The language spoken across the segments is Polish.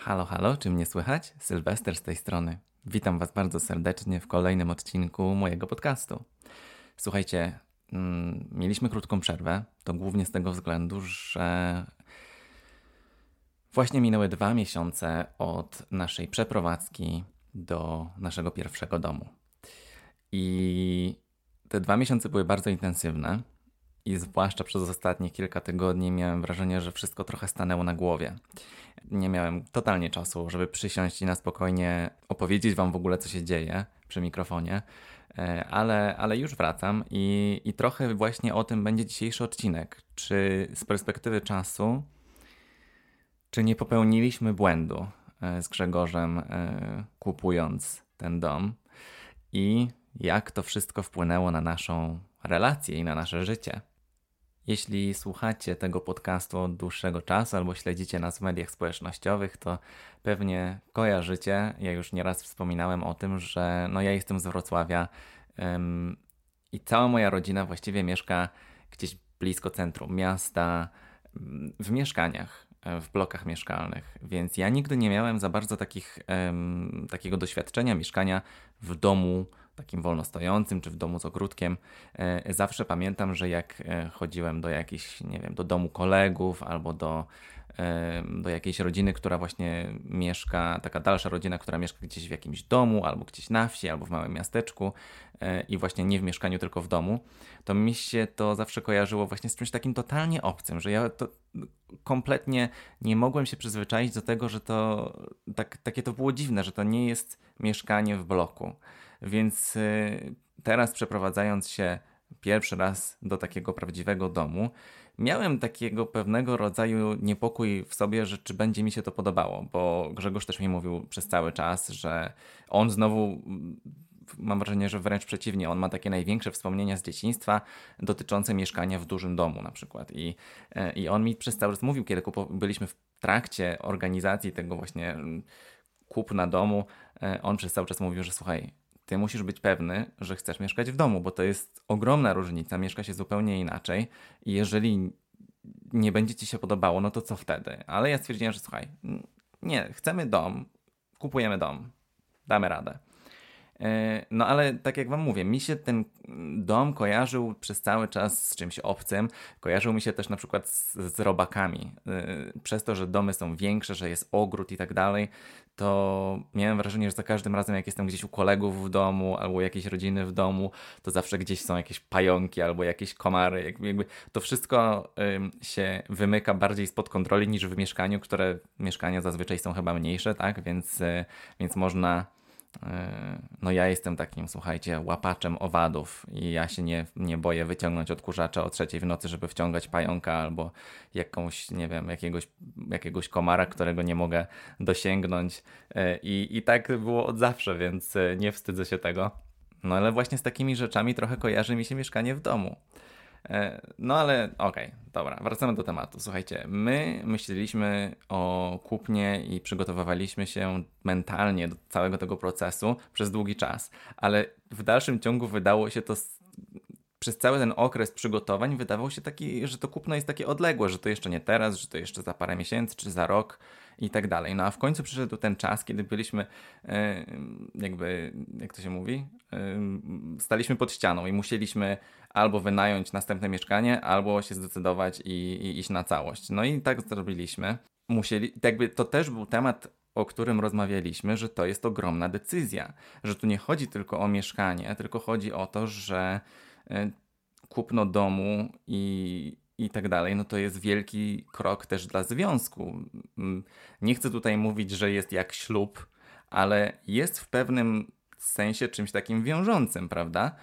Halo, halo, czy mnie słychać? Sylwester z tej strony. Witam Was bardzo serdecznie w kolejnym odcinku mojego podcastu. Słuchajcie, mieliśmy krótką przerwę, to głównie z tego względu, że właśnie minęły 2 miesiące od naszej przeprowadzki do naszego pierwszego domu. I te 2 miesiące były bardzo intensywne i zwłaszcza przez ostatnie kilka tygodni miałem wrażenie, że wszystko trochę stanęło na głowie. Nie miałem totalnie czasu, żeby przysiąść i na spokojnie opowiedzieć Wam w ogóle, co się dzieje przy mikrofonie, ale już wracam i trochę właśnie o tym będzie dzisiejszy odcinek. Czy z perspektywy czasu, czy nie popełniliśmy błędu z Grzegorzem, kupując ten dom i jak to wszystko wpłynęło na naszą relację i na nasze życie. Jeśli słuchacie tego podcastu od dłuższego czasu albo śledzicie nas w mediach społecznościowych, to pewnie kojarzycie, ja już nieraz wspominałem o tym, że ja jestem z Wrocławia i cała moja rodzina właściwie mieszka gdzieś blisko centrum miasta, w mieszkaniach, w blokach mieszkalnych, więc ja nigdy nie miałem za bardzo takiego doświadczenia mieszkania w domu takim wolnostojącym, czy w domu z ogródkiem. Zawsze pamiętam, że jak chodziłem do jakichś, do domu kolegów albo do jakiejś rodziny, która właśnie mieszka, taka dalsza rodzina, która mieszka gdzieś w jakimś domu, albo gdzieś na wsi, albo w małym miasteczku i właśnie nie w mieszkaniu, tylko w domu, to mi się to zawsze kojarzyło właśnie z czymś takim totalnie obcym, że ja to kompletnie nie mogłem się przyzwyczaić do tego, że to takie to było dziwne, że to nie jest mieszkanie w bloku. Więc teraz przeprowadzając się pierwszy raz do takiego prawdziwego domu, miałem takiego pewnego rodzaju niepokój w sobie, że czy będzie mi się to podobało, bo Grzegorz też mi mówił przez cały czas, że on znowu, mam wrażenie, że wręcz przeciwnie, on ma takie największe wspomnienia z dzieciństwa dotyczące mieszkania w dużym domu na przykład. I on mi przez cały czas mówił, kiedy byliśmy w trakcie organizacji tego właśnie kupna domu, on przez cały czas mówił, że słuchaj, ty musisz być pewny, że chcesz mieszkać w domu, bo to jest ogromna różnica, mieszka się zupełnie inaczej i jeżeli nie będzie ci się podobało, no to co wtedy? Ale ja stwierdziłem, że słuchaj, nie, chcemy dom, kupujemy dom, damy radę. No ale tak jak wam mówię, mi się ten dom kojarzył przez cały czas z czymś obcym, kojarzył mi się też na przykład z robakami. Przez to, że domy są większe, że jest ogród i tak dalej, to miałem wrażenie, że za każdym razem jak jestem gdzieś u kolegów w domu albo u jakiejś rodziny w domu, to zawsze gdzieś są jakieś pająki albo jakieś komary. Jakby to wszystko się wymyka bardziej spod kontroli niż w mieszkaniu, które mieszkania zazwyczaj są chyba mniejsze, tak? Więc można... ja jestem takim, słuchajcie, łapaczem owadów i ja się nie boję wyciągnąć odkurzacza o 3:00 w nocy, żeby wciągać pająka albo jakąś, jakiegoś komara, którego nie mogę dosięgnąć i tak było od zawsze, więc nie wstydzę się tego. No ale właśnie z takimi rzeczami trochę kojarzy mi się mieszkanie w domu. No ale okej, dobra, wracamy do tematu. Słuchajcie, my myśleliśmy o kupnie i przygotowywaliśmy się mentalnie do całego tego procesu przez długi czas, ale w dalszym ciągu wydało się to, przez cały ten okres przygotowań wydawało się taki, że to kupno jest takie odległe, że to jeszcze nie teraz, że to jeszcze za parę miesięcy czy za rok i tak dalej. No a w końcu przyszedł ten czas, kiedy byliśmy staliśmy pod ścianą i musieliśmy albo wynająć następne mieszkanie, albo się zdecydować i iść na całość. No i tak zrobiliśmy. To też był temat, o którym rozmawialiśmy, że to jest ogromna decyzja, że tu nie chodzi tylko o mieszkanie, tylko chodzi o to, że kupno domu i tak dalej, no to jest wielki krok też dla związku. Nie chcę tutaj mówić, że jest jak ślub, ale jest w pewnym sensie czymś takim wiążącym, prawda?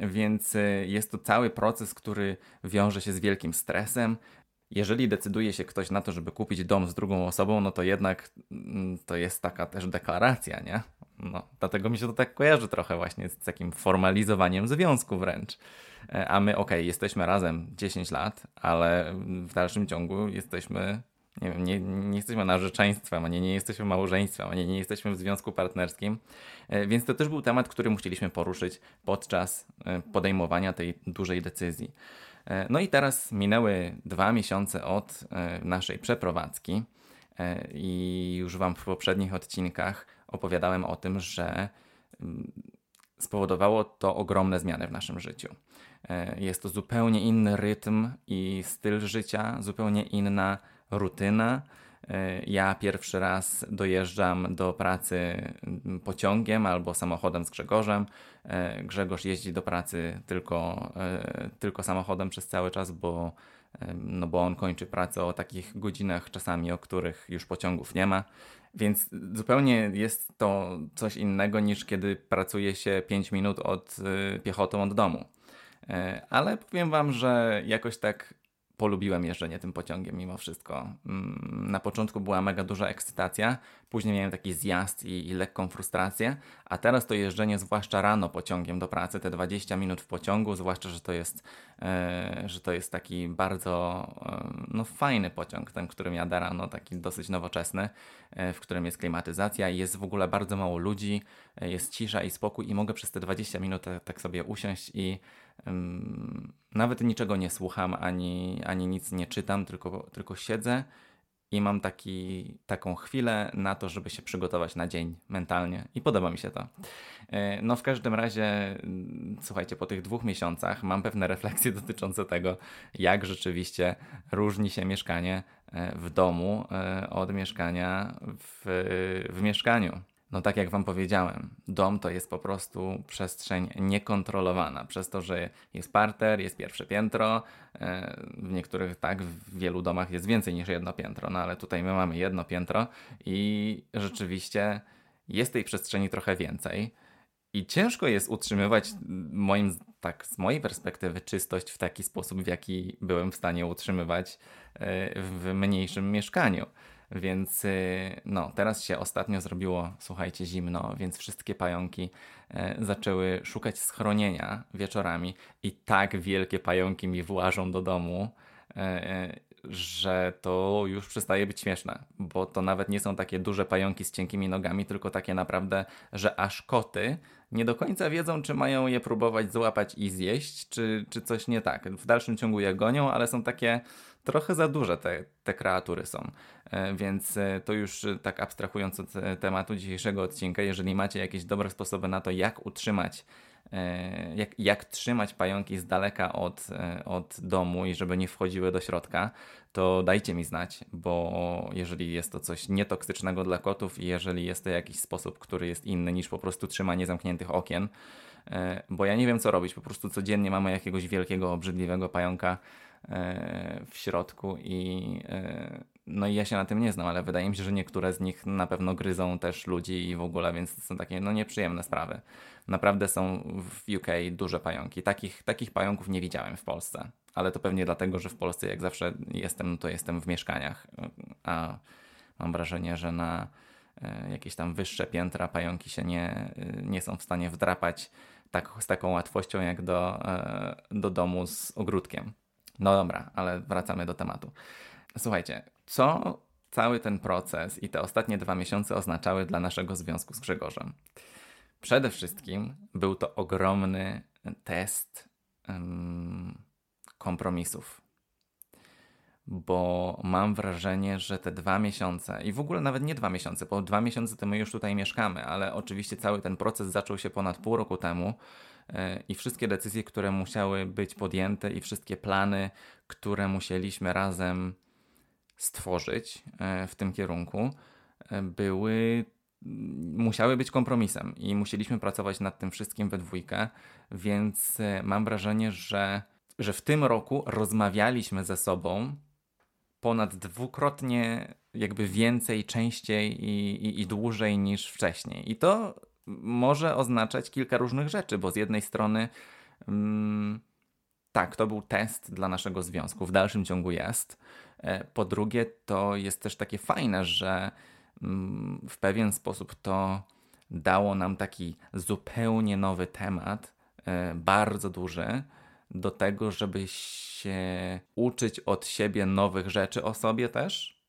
Więc jest to cały proces, który wiąże się z wielkim stresem. Jeżeli decyduje się ktoś na to, żeby kupić dom z drugą osobą, no to jednak to jest taka też deklaracja, nie? No, dlatego mi się to tak kojarzy trochę właśnie z takim formalizowaniem związku wręcz. A my jesteśmy razem 10 lat, ale w dalszym ciągu jesteśmy, nie jesteśmy narzeczeństwem, nie jesteśmy małżeństwem, nie jesteśmy w związku partnerskim. Więc to też był temat, który musieliśmy poruszyć podczas podejmowania tej dużej decyzji. No i teraz minęły 2 miesiące od naszej przeprowadzki. i już Wam w poprzednich odcinkach opowiadałem o tym, że spowodowało to ogromne zmiany w naszym życiu. Jest to zupełnie inny rytm i styl życia, zupełnie inna rutyna. Ja pierwszy raz dojeżdżam do pracy pociągiem albo samochodem z Grzegorzem. Grzegorz jeździ do pracy tylko samochodem przez cały czas, bo on kończy pracę o takich godzinach czasami, o których już pociągów nie ma. Więc zupełnie jest to coś innego niż kiedy pracuje się 5 minut piechotą od domu. Ale powiem Wam, że jakoś tak polubiłem jeżdżenie tym pociągiem mimo wszystko. Na początku była mega duża ekscytacja, później miałem taki zjazd i lekką frustrację, a teraz to jeżdżenie, zwłaszcza rano pociągiem do pracy, te 20 minut w pociągu, zwłaszcza, że to jest taki bardzo fajny pociąg, ten, którym jadę rano, taki dosyć nowoczesny, w którym jest klimatyzacja i jest w ogóle bardzo mało ludzi, jest cisza i spokój i mogę przez te 20 minut tak sobie usiąść i nawet niczego nie słucham, ani nic nie czytam, tylko siedzę i mam taką chwilę na to, żeby się przygotować na dzień mentalnie i podoba mi się to. W każdym razie, słuchajcie, po tych 2 miesiącach mam pewne refleksje dotyczące tego, jak rzeczywiście różni się mieszkanie w domu od mieszkania w mieszkaniu. Tak jak Wam powiedziałem, dom to jest po prostu przestrzeń niekontrolowana. Przez to, że jest parter, jest pierwsze piętro, w niektórych tak, w wielu domach jest więcej niż jedno piętro, ale tutaj my mamy jedno piętro i rzeczywiście jest tej przestrzeni trochę więcej. I ciężko jest utrzymywać, z mojej perspektywy, czystość w taki sposób, w jaki byłem w stanie utrzymywać w mniejszym mieszkaniu. Więc teraz się ostatnio zrobiło, słuchajcie, zimno, więc wszystkie pająki zaczęły szukać schronienia wieczorami i tak wielkie pająki mi włażą do domu, że to już przestaje być śmieszne, bo to nawet nie są takie duże pająki z cienkimi nogami, tylko takie naprawdę, że aż koty nie do końca wiedzą, czy mają je próbować złapać i zjeść, czy coś nie tak. W dalszym ciągu je gonią, ale są takie trochę za duże te kreatury są. Więc to już tak abstrahując od tematu dzisiejszego odcinka, jeżeli macie jakieś dobre sposoby na to, jak utrzymać, jak trzymać pająki z daleka od domu i żeby nie wchodziły do środka, to dajcie mi znać, bo jeżeli jest to coś nietoksycznego dla kotów i jeżeli jest to jakiś sposób, który jest inny niż po prostu trzymanie zamkniętych okien, bo ja nie wiem co robić, po prostu codziennie mamy jakiegoś wielkiego, obrzydliwego pająka w środku i ja się na tym nie znam, ale wydaje mi się, że niektóre z nich na pewno gryzą też ludzi i w ogóle, więc to są takie nieprzyjemne sprawy. Naprawdę są w UK duże pająki. Takich pająków nie widziałem w Polsce, ale to pewnie dlatego, że w Polsce jak zawsze jestem, to jestem w mieszkaniach, a mam wrażenie, że na jakieś tam wyższe piętra pająki się nie są w stanie wdrapać z taką łatwością jak do domu z ogródkiem. Dobra, ale wracamy do tematu. Słuchajcie, co cały ten proces i te ostatnie 2 miesiące oznaczały dla naszego związku z Grzegorzem? Przede wszystkim był to ogromny test kompromisów, bo mam wrażenie, że te 2 miesiące i w ogóle nawet nie 2 miesiące, bo 2 miesiące to my już tutaj mieszkamy, ale oczywiście cały ten proces zaczął się ponad pół roku temu i wszystkie decyzje, które musiały być podjęte i wszystkie plany, które musieliśmy razem stworzyć w tym kierunku, musiały być kompromisem i musieliśmy pracować nad tym wszystkim we dwójkę, więc mam wrażenie, że w tym roku rozmawialiśmy ze sobą ponad 2-krotnie jakby więcej, częściej i dłużej niż wcześniej. I to może oznaczać kilka różnych rzeczy, bo z jednej strony to był test dla naszego związku, w dalszym ciągu jest. Po drugie, to jest też takie fajne, że w pewien sposób to dało nam taki zupełnie nowy temat, bardzo duży, do tego, żeby się uczyć od siebie nowych rzeczy o sobie też.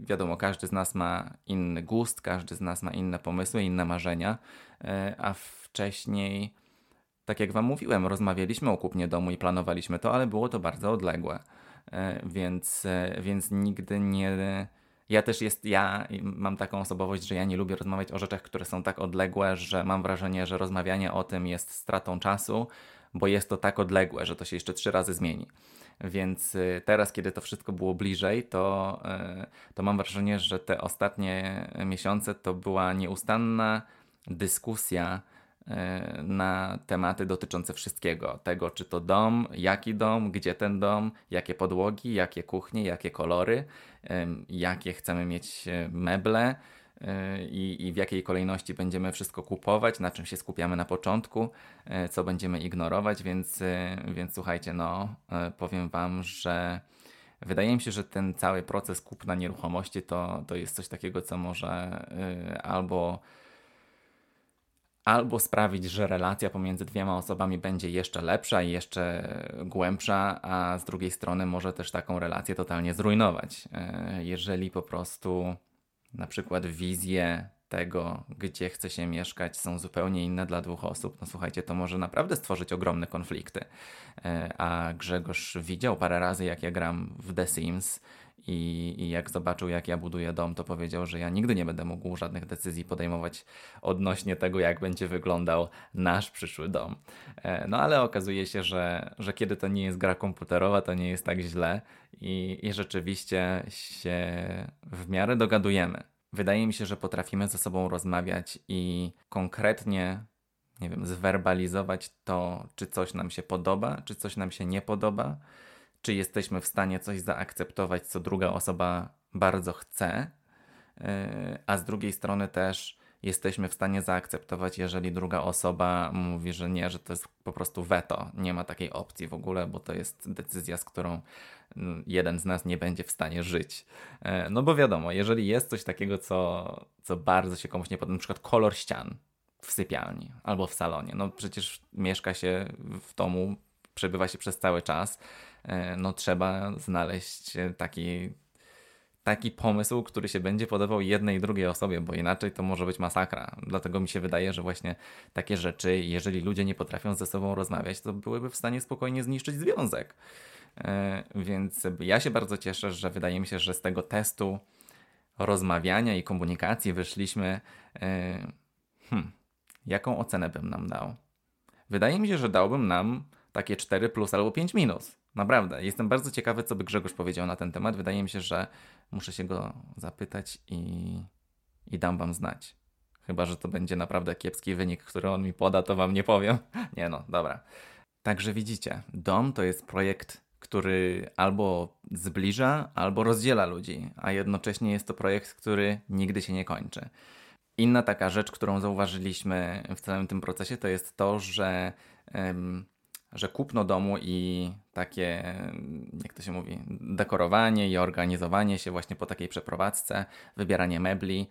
Wiadomo, każdy z nas ma inny gust, każdy z nas ma inne pomysły, inne marzenia, a wcześniej, tak jak Wam mówiłem, rozmawialiśmy o kupnie domu i planowaliśmy to, ale było to bardzo odległe, więc nigdy nie... Ja mam taką osobowość, że ja nie lubię rozmawiać o rzeczach, które są tak odległe, że mam wrażenie, że rozmawianie o tym jest stratą czasu, bo jest to tak odległe, że to się jeszcze 3 razy zmieni. Więc teraz, kiedy to wszystko było bliżej, to mam wrażenie, że te ostatnie miesiące to była nieustanna dyskusja na tematy dotyczące wszystkiego. Tego, czy to dom, jaki dom, gdzie ten dom, jakie podłogi, jakie kuchnie, jakie kolory, jakie chcemy mieć meble i w jakiej kolejności będziemy wszystko kupować, na czym się skupiamy na początku, co będziemy ignorować, więc słuchajcie, powiem wam, że wydaje mi się, że ten cały proces kupna nieruchomości to jest coś takiego, co może albo sprawić, że relacja pomiędzy 2 osobami będzie jeszcze lepsza i jeszcze głębsza, a z drugiej strony może też taką relację totalnie zrujnować. Jeżeli po prostu na przykład wizje tego, gdzie chce się mieszkać, są zupełnie inne dla 2 osób, no słuchajcie, to może naprawdę stworzyć ogromne konflikty. A Grzegorz widział parę razy, jak ja gram w The Sims, I jak zobaczył, jak ja buduję dom, to powiedział, że ja nigdy nie będę mógł żadnych decyzji podejmować odnośnie tego, jak będzie wyglądał nasz przyszły dom. No ale okazuje się, że kiedy to nie jest gra komputerowa, to nie jest tak źle i rzeczywiście się w miarę dogadujemy. Wydaje mi się, że potrafimy ze sobą rozmawiać i konkretnie, nie wiem, zwerbalizować to, czy coś nam się podoba, czy coś nam się nie podoba. Czy jesteśmy w stanie coś zaakceptować, co 2 osoba bardzo chce, a z drugiej strony też jesteśmy w stanie zaakceptować, jeżeli 2 osoba mówi, że nie, że to jest po prostu weto, nie ma takiej opcji w ogóle, bo to jest decyzja, z którą jeden z nas nie będzie w stanie żyć. No bo wiadomo, jeżeli jest coś takiego, co bardzo się komuś nie podoba, na przykład kolor ścian w sypialni albo w salonie, no przecież mieszka się w domu, przebywa się przez cały czas, no trzeba znaleźć taki pomysł, który się będzie podobał jednej i drugiej osobie, bo inaczej to może być masakra. Dlatego mi się wydaje, że właśnie takie rzeczy, jeżeli ludzie nie potrafią ze sobą rozmawiać, to byłyby w stanie spokojnie zniszczyć związek. Więc ja się bardzo cieszę, że wydaje mi się, że z tego testu rozmawiania i komunikacji wyszliśmy. Jaką ocenę bym nam dał? Wydaje mi się, że dałbym nam takie 4+ albo 5-. Naprawdę. Jestem bardzo ciekawy, co by Grzegorz powiedział na ten temat. Wydaje mi się, że muszę się go zapytać i dam wam znać. Chyba że to będzie naprawdę kiepski wynik, który on mi poda, to wam nie powiem. Nie no, dobra. Także widzicie, dom to jest projekt, który albo zbliża, albo rozdziela ludzi, a jednocześnie jest to projekt, który nigdy się nie kończy. Inna taka rzecz, którą zauważyliśmy w całym tym procesie, to jest to, że kupno domu i takie, jak to się mówi, dekorowanie i organizowanie się właśnie po takiej przeprowadzce, wybieranie mebli,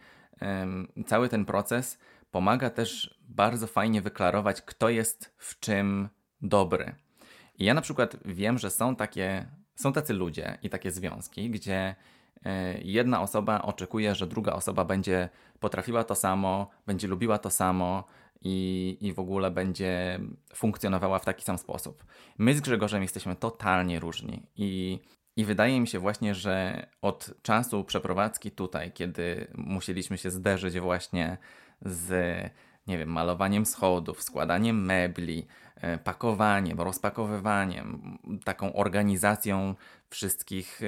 cały ten proces pomaga też bardzo fajnie wyklarować, kto jest w czym dobry. I ja na przykład wiem, że są tacy ludzie i takie związki, gdzie jedna osoba oczekuje, że 2 osoba będzie potrafiła to samo, będzie lubiła to samo, i w ogóle będzie funkcjonowała w taki sam sposób. My z Grzegorzem jesteśmy totalnie różni i wydaje mi się właśnie, że od czasu przeprowadzki tutaj, kiedy musieliśmy się zderzyć właśnie z, nie wiem, malowaniem schodów, składaniem mebli, pakowaniem, rozpakowywaniem, taką organizacją wszystkich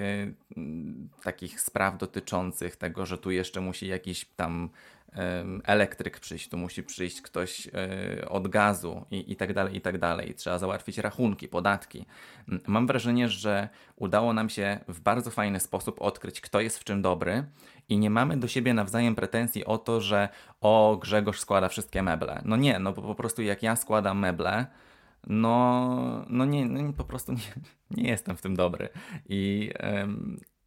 takich spraw dotyczących tego, że tu jeszcze musi jakiś tam elektryk przyjść, tu musi przyjść ktoś od gazu i tak dalej, i tak dalej. Trzeba załatwić rachunki, podatki. Mam wrażenie, że udało nam się w bardzo fajny sposób odkryć, kto jest w czym dobry i nie mamy do siebie nawzajem pretensji o to, że Grzegorz składa wszystkie meble. No nie, no bo po prostu jak ja składam meble, po prostu nie jestem w tym dobry.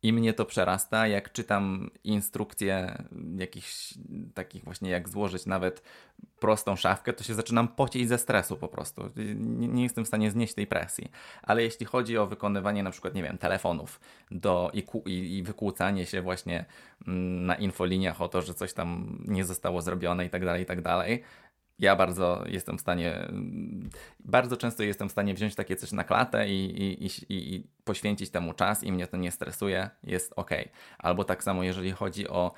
I mnie to przerasta, jak czytam instrukcje jakichś takich właśnie, jak złożyć nawet prostą szafkę, to się zaczynam pocić ze stresu po prostu. Nie jestem w stanie znieść tej presji. Ale jeśli chodzi o wykonywanie na przykład, nie wiem, telefonów i wykłócanie się właśnie na infoliniach o to, że coś tam nie zostało zrobione i tak dalej, Ja bardzo często jestem w stanie wziąć takie coś na klatę i poświęcić temu czas i mnie to nie stresuje, jest okej. Albo tak samo, jeżeli chodzi o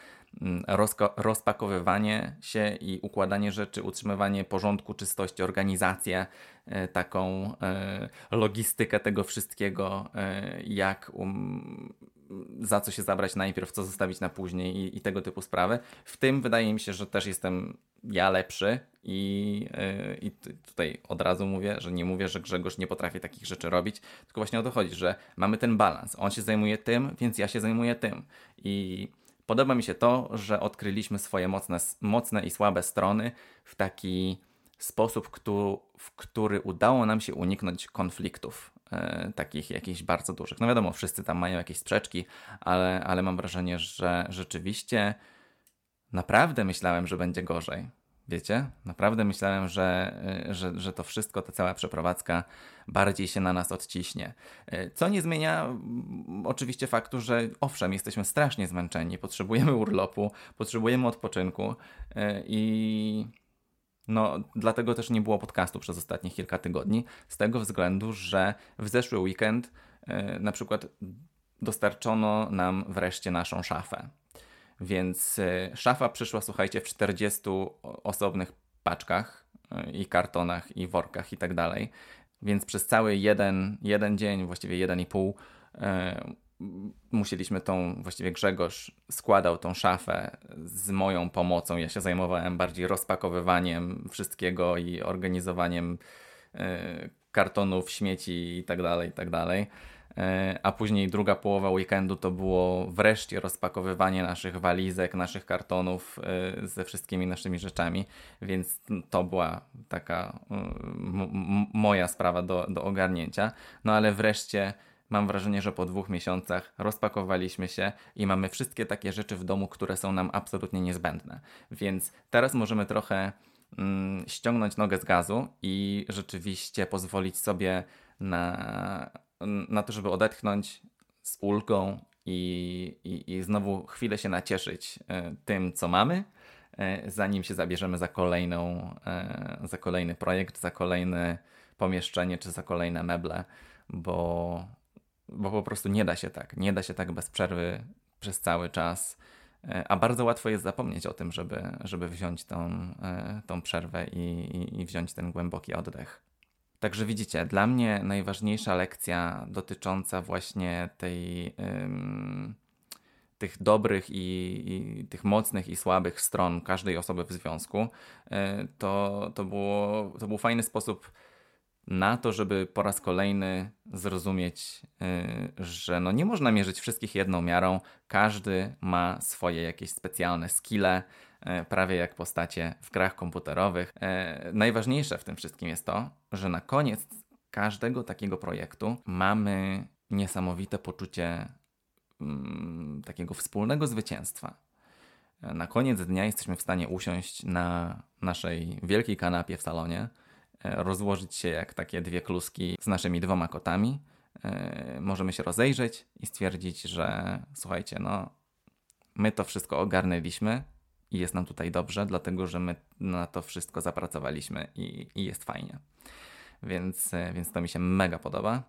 rozpakowywanie się i układanie rzeczy, utrzymywanie porządku, czystości, organizację, taką logistykę tego wszystkiego, jak za co się zabrać najpierw, co zostawić na później i tego typu sprawy. W tym wydaje mi się, że też jestem ja lepszy i tutaj od razu mówię, że nie mówię, że Grzegorz nie potrafi takich rzeczy robić, tylko właśnie o to chodzi, że mamy ten balans. On się zajmuje tym, więc ja się zajmuję tym. I podoba mi się to, że odkryliśmy swoje mocne i słabe strony w taki sposób, w który udało nam się uniknąć konfliktów takich jakichś bardzo dużych. No wiadomo, wszyscy tam mają jakieś sprzeczki, ale mam wrażenie, że rzeczywiście naprawdę myślałem, że będzie gorzej. Wiecie? Naprawdę myślałem, że to wszystko, ta cała przeprowadzka bardziej się na nas odciśnie. Co nie zmienia oczywiście faktu, że owszem, jesteśmy strasznie zmęczeni, potrzebujemy urlopu, potrzebujemy odpoczynku i... No, dlatego też nie było podcastu przez ostatnie kilka tygodni, z tego względu, że w zeszły weekend na przykład dostarczono nam wreszcie naszą szafę. Więc szafa przyszła, słuchajcie, w 40 osobnych paczkach i kartonach i workach i tak dalej. Więc przez cały jeden dzień, właściwie 1,5, musieliśmy właściwie Grzegorz składał tą szafę z moją pomocą. Ja się zajmowałem bardziej rozpakowywaniem wszystkiego i organizowaniem kartonów, śmieci i tak dalej. A później druga połowa weekendu to było wreszcie rozpakowywanie naszych walizek, naszych kartonów ze wszystkimi naszymi rzeczami, więc to była taka moja sprawa do ogarnięcia. No ale wreszcie mam wrażenie, że po 2 miesiącach rozpakowaliśmy się i mamy wszystkie takie rzeczy w domu, które są nam absolutnie niezbędne. Więc teraz możemy trochę ściągnąć nogę z gazu i rzeczywiście pozwolić sobie na to, żeby odetchnąć z ulgą i znowu chwilę się nacieszyć tym, co mamy, zanim się zabierzemy za kolejny projekt, za kolejne pomieszczenie czy za kolejne meble, bo po prostu nie da się tak bez przerwy przez cały czas, a bardzo łatwo jest zapomnieć o tym, żeby wziąć tą przerwę i wziąć ten głęboki oddech. Także widzicie, dla mnie najważniejsza lekcja dotycząca właśnie tych dobrych i tych mocnych i słabych stron każdej osoby w związku, to był fajny sposób na to, żeby po raz kolejny zrozumieć, że no nie można mierzyć wszystkich jedną miarą. Każdy ma swoje jakieś specjalne skille, prawie jak postacie w grach komputerowych. Najważniejsze w tym wszystkim jest to, że na koniec każdego takiego projektu mamy niesamowite poczucie takiego wspólnego zwycięstwa. Na koniec dnia jesteśmy w stanie usiąść na naszej wielkiej kanapie w salonie, rozłożyć się jak takie 2 kluski z naszymi 2 kotami. Możemy się rozejrzeć i stwierdzić, że słuchajcie, no my to wszystko ogarnęliśmy i jest nam tutaj dobrze, dlatego że my na to wszystko zapracowaliśmy i jest fajnie. Więc to mi się mega podoba.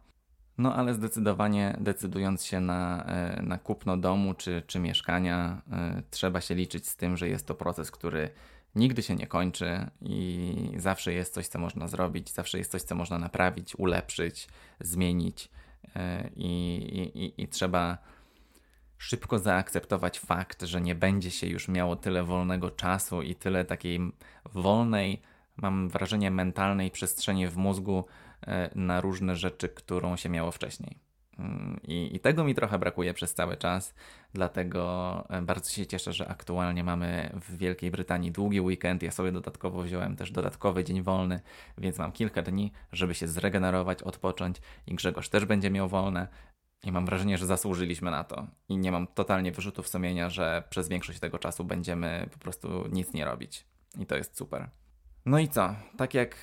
No ale zdecydowanie decydując się na kupno domu czy mieszkania, trzeba się liczyć z tym, że jest to proces, który nigdy się nie kończy i zawsze jest coś, co można zrobić, zawsze jest coś, co można naprawić, ulepszyć, zmienić i trzeba szybko zaakceptować fakt, że nie będzie się już miało tyle wolnego czasu i tyle takiej wolnej, mam wrażenie, mentalnej przestrzeni w mózgu na różne rzeczy, którą się miało wcześniej. I tego mi trochę brakuje przez cały czas, dlatego bardzo się cieszę, że aktualnie mamy w Wielkiej Brytanii długi weekend. Ja sobie dodatkowo wziąłem też dodatkowy dzień wolny, więc mam kilka dni, żeby się zregenerować, odpocząć i Grzegorz też będzie miał wolne. I mam wrażenie, że zasłużyliśmy na to i nie mam totalnie wyrzutów sumienia, że przez większość tego czasu będziemy po prostu nic nie robić i to jest super. No i co? Tak jak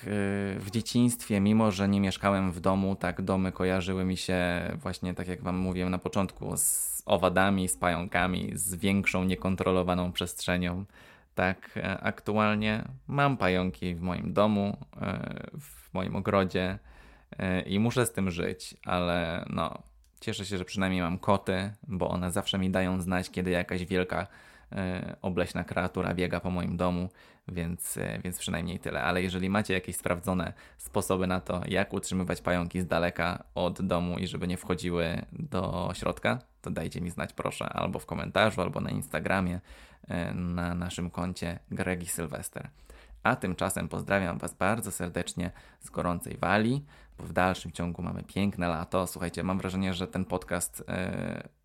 w dzieciństwie, mimo że nie mieszkałem w domu, tak domy kojarzyły mi się właśnie, tak jak wam mówiłem na początku, z owadami, z pająkami, z większą, niekontrolowaną przestrzenią. tak aktualnie mam pająki w moim domu, w moim ogrodzie i muszę z tym żyć, ale no, cieszę się, że przynajmniej mam koty, bo one zawsze mi dają znać, kiedy jakaś wielka obleśna kreatura biega po moim domu, więc przynajmniej tyle. Ale jeżeli macie jakieś sprawdzone sposoby na to, jak utrzymywać pająki z daleka od domu i żeby nie wchodziły do środka, to dajcie mi znać proszę, albo w komentarzu, albo na Instagramie, na naszym koncie Grzegorz Sylwester. A tymczasem pozdrawiam Was bardzo serdecznie z gorącej Walii, bo w dalszym ciągu mamy piękne lato. Słuchajcie, mam wrażenie, że ten podcast,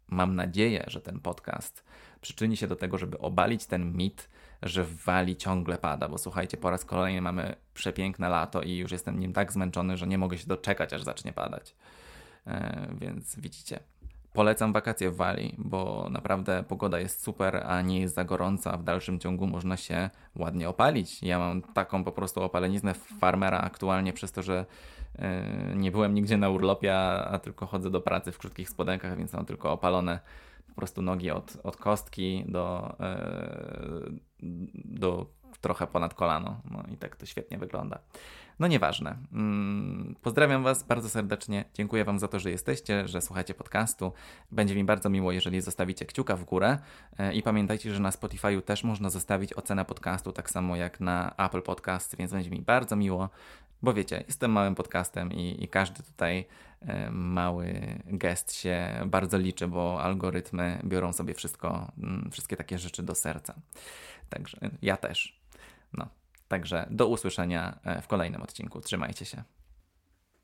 mam nadzieję, że ten podcast przyczyni się do tego, żeby obalić ten mit, że w Walii ciągle pada, bo słuchajcie, po raz kolejny mamy przepiękne lato i już jestem nim tak zmęczony, że nie mogę się doczekać, aż zacznie padać. Więc widzicie, polecam wakacje w Walii, bo naprawdę pogoda jest super, a nie jest za gorąca, w dalszym ciągu można się ładnie opalić. Ja mam taką po prostu opaleniznę farmera aktualnie przez to, że nie byłem nigdzie na urlopie, a tylko chodzę do pracy w krótkich spodenkach, więc mam tylko opalone po prostu nogi od kostki do trochę ponad kolano. No i tak to świetnie wygląda. No nieważne. Pozdrawiam Was bardzo serdecznie. Dziękuję Wam za to, że jesteście, że słuchacie podcastu. Będzie mi bardzo miło, jeżeli zostawicie kciuka w górę. I pamiętajcie, że na Spotify też można zostawić ocenę podcastu, tak samo jak na Apple Podcast, więc będzie mi bardzo miło. Bo wiecie, jestem małym podcastem i każdy tutaj mały gest się bardzo liczy, bo algorytmy biorą sobie wszystkie takie rzeczy do serca. Także ja też. No, także do usłyszenia w kolejnym odcinku. Trzymajcie się.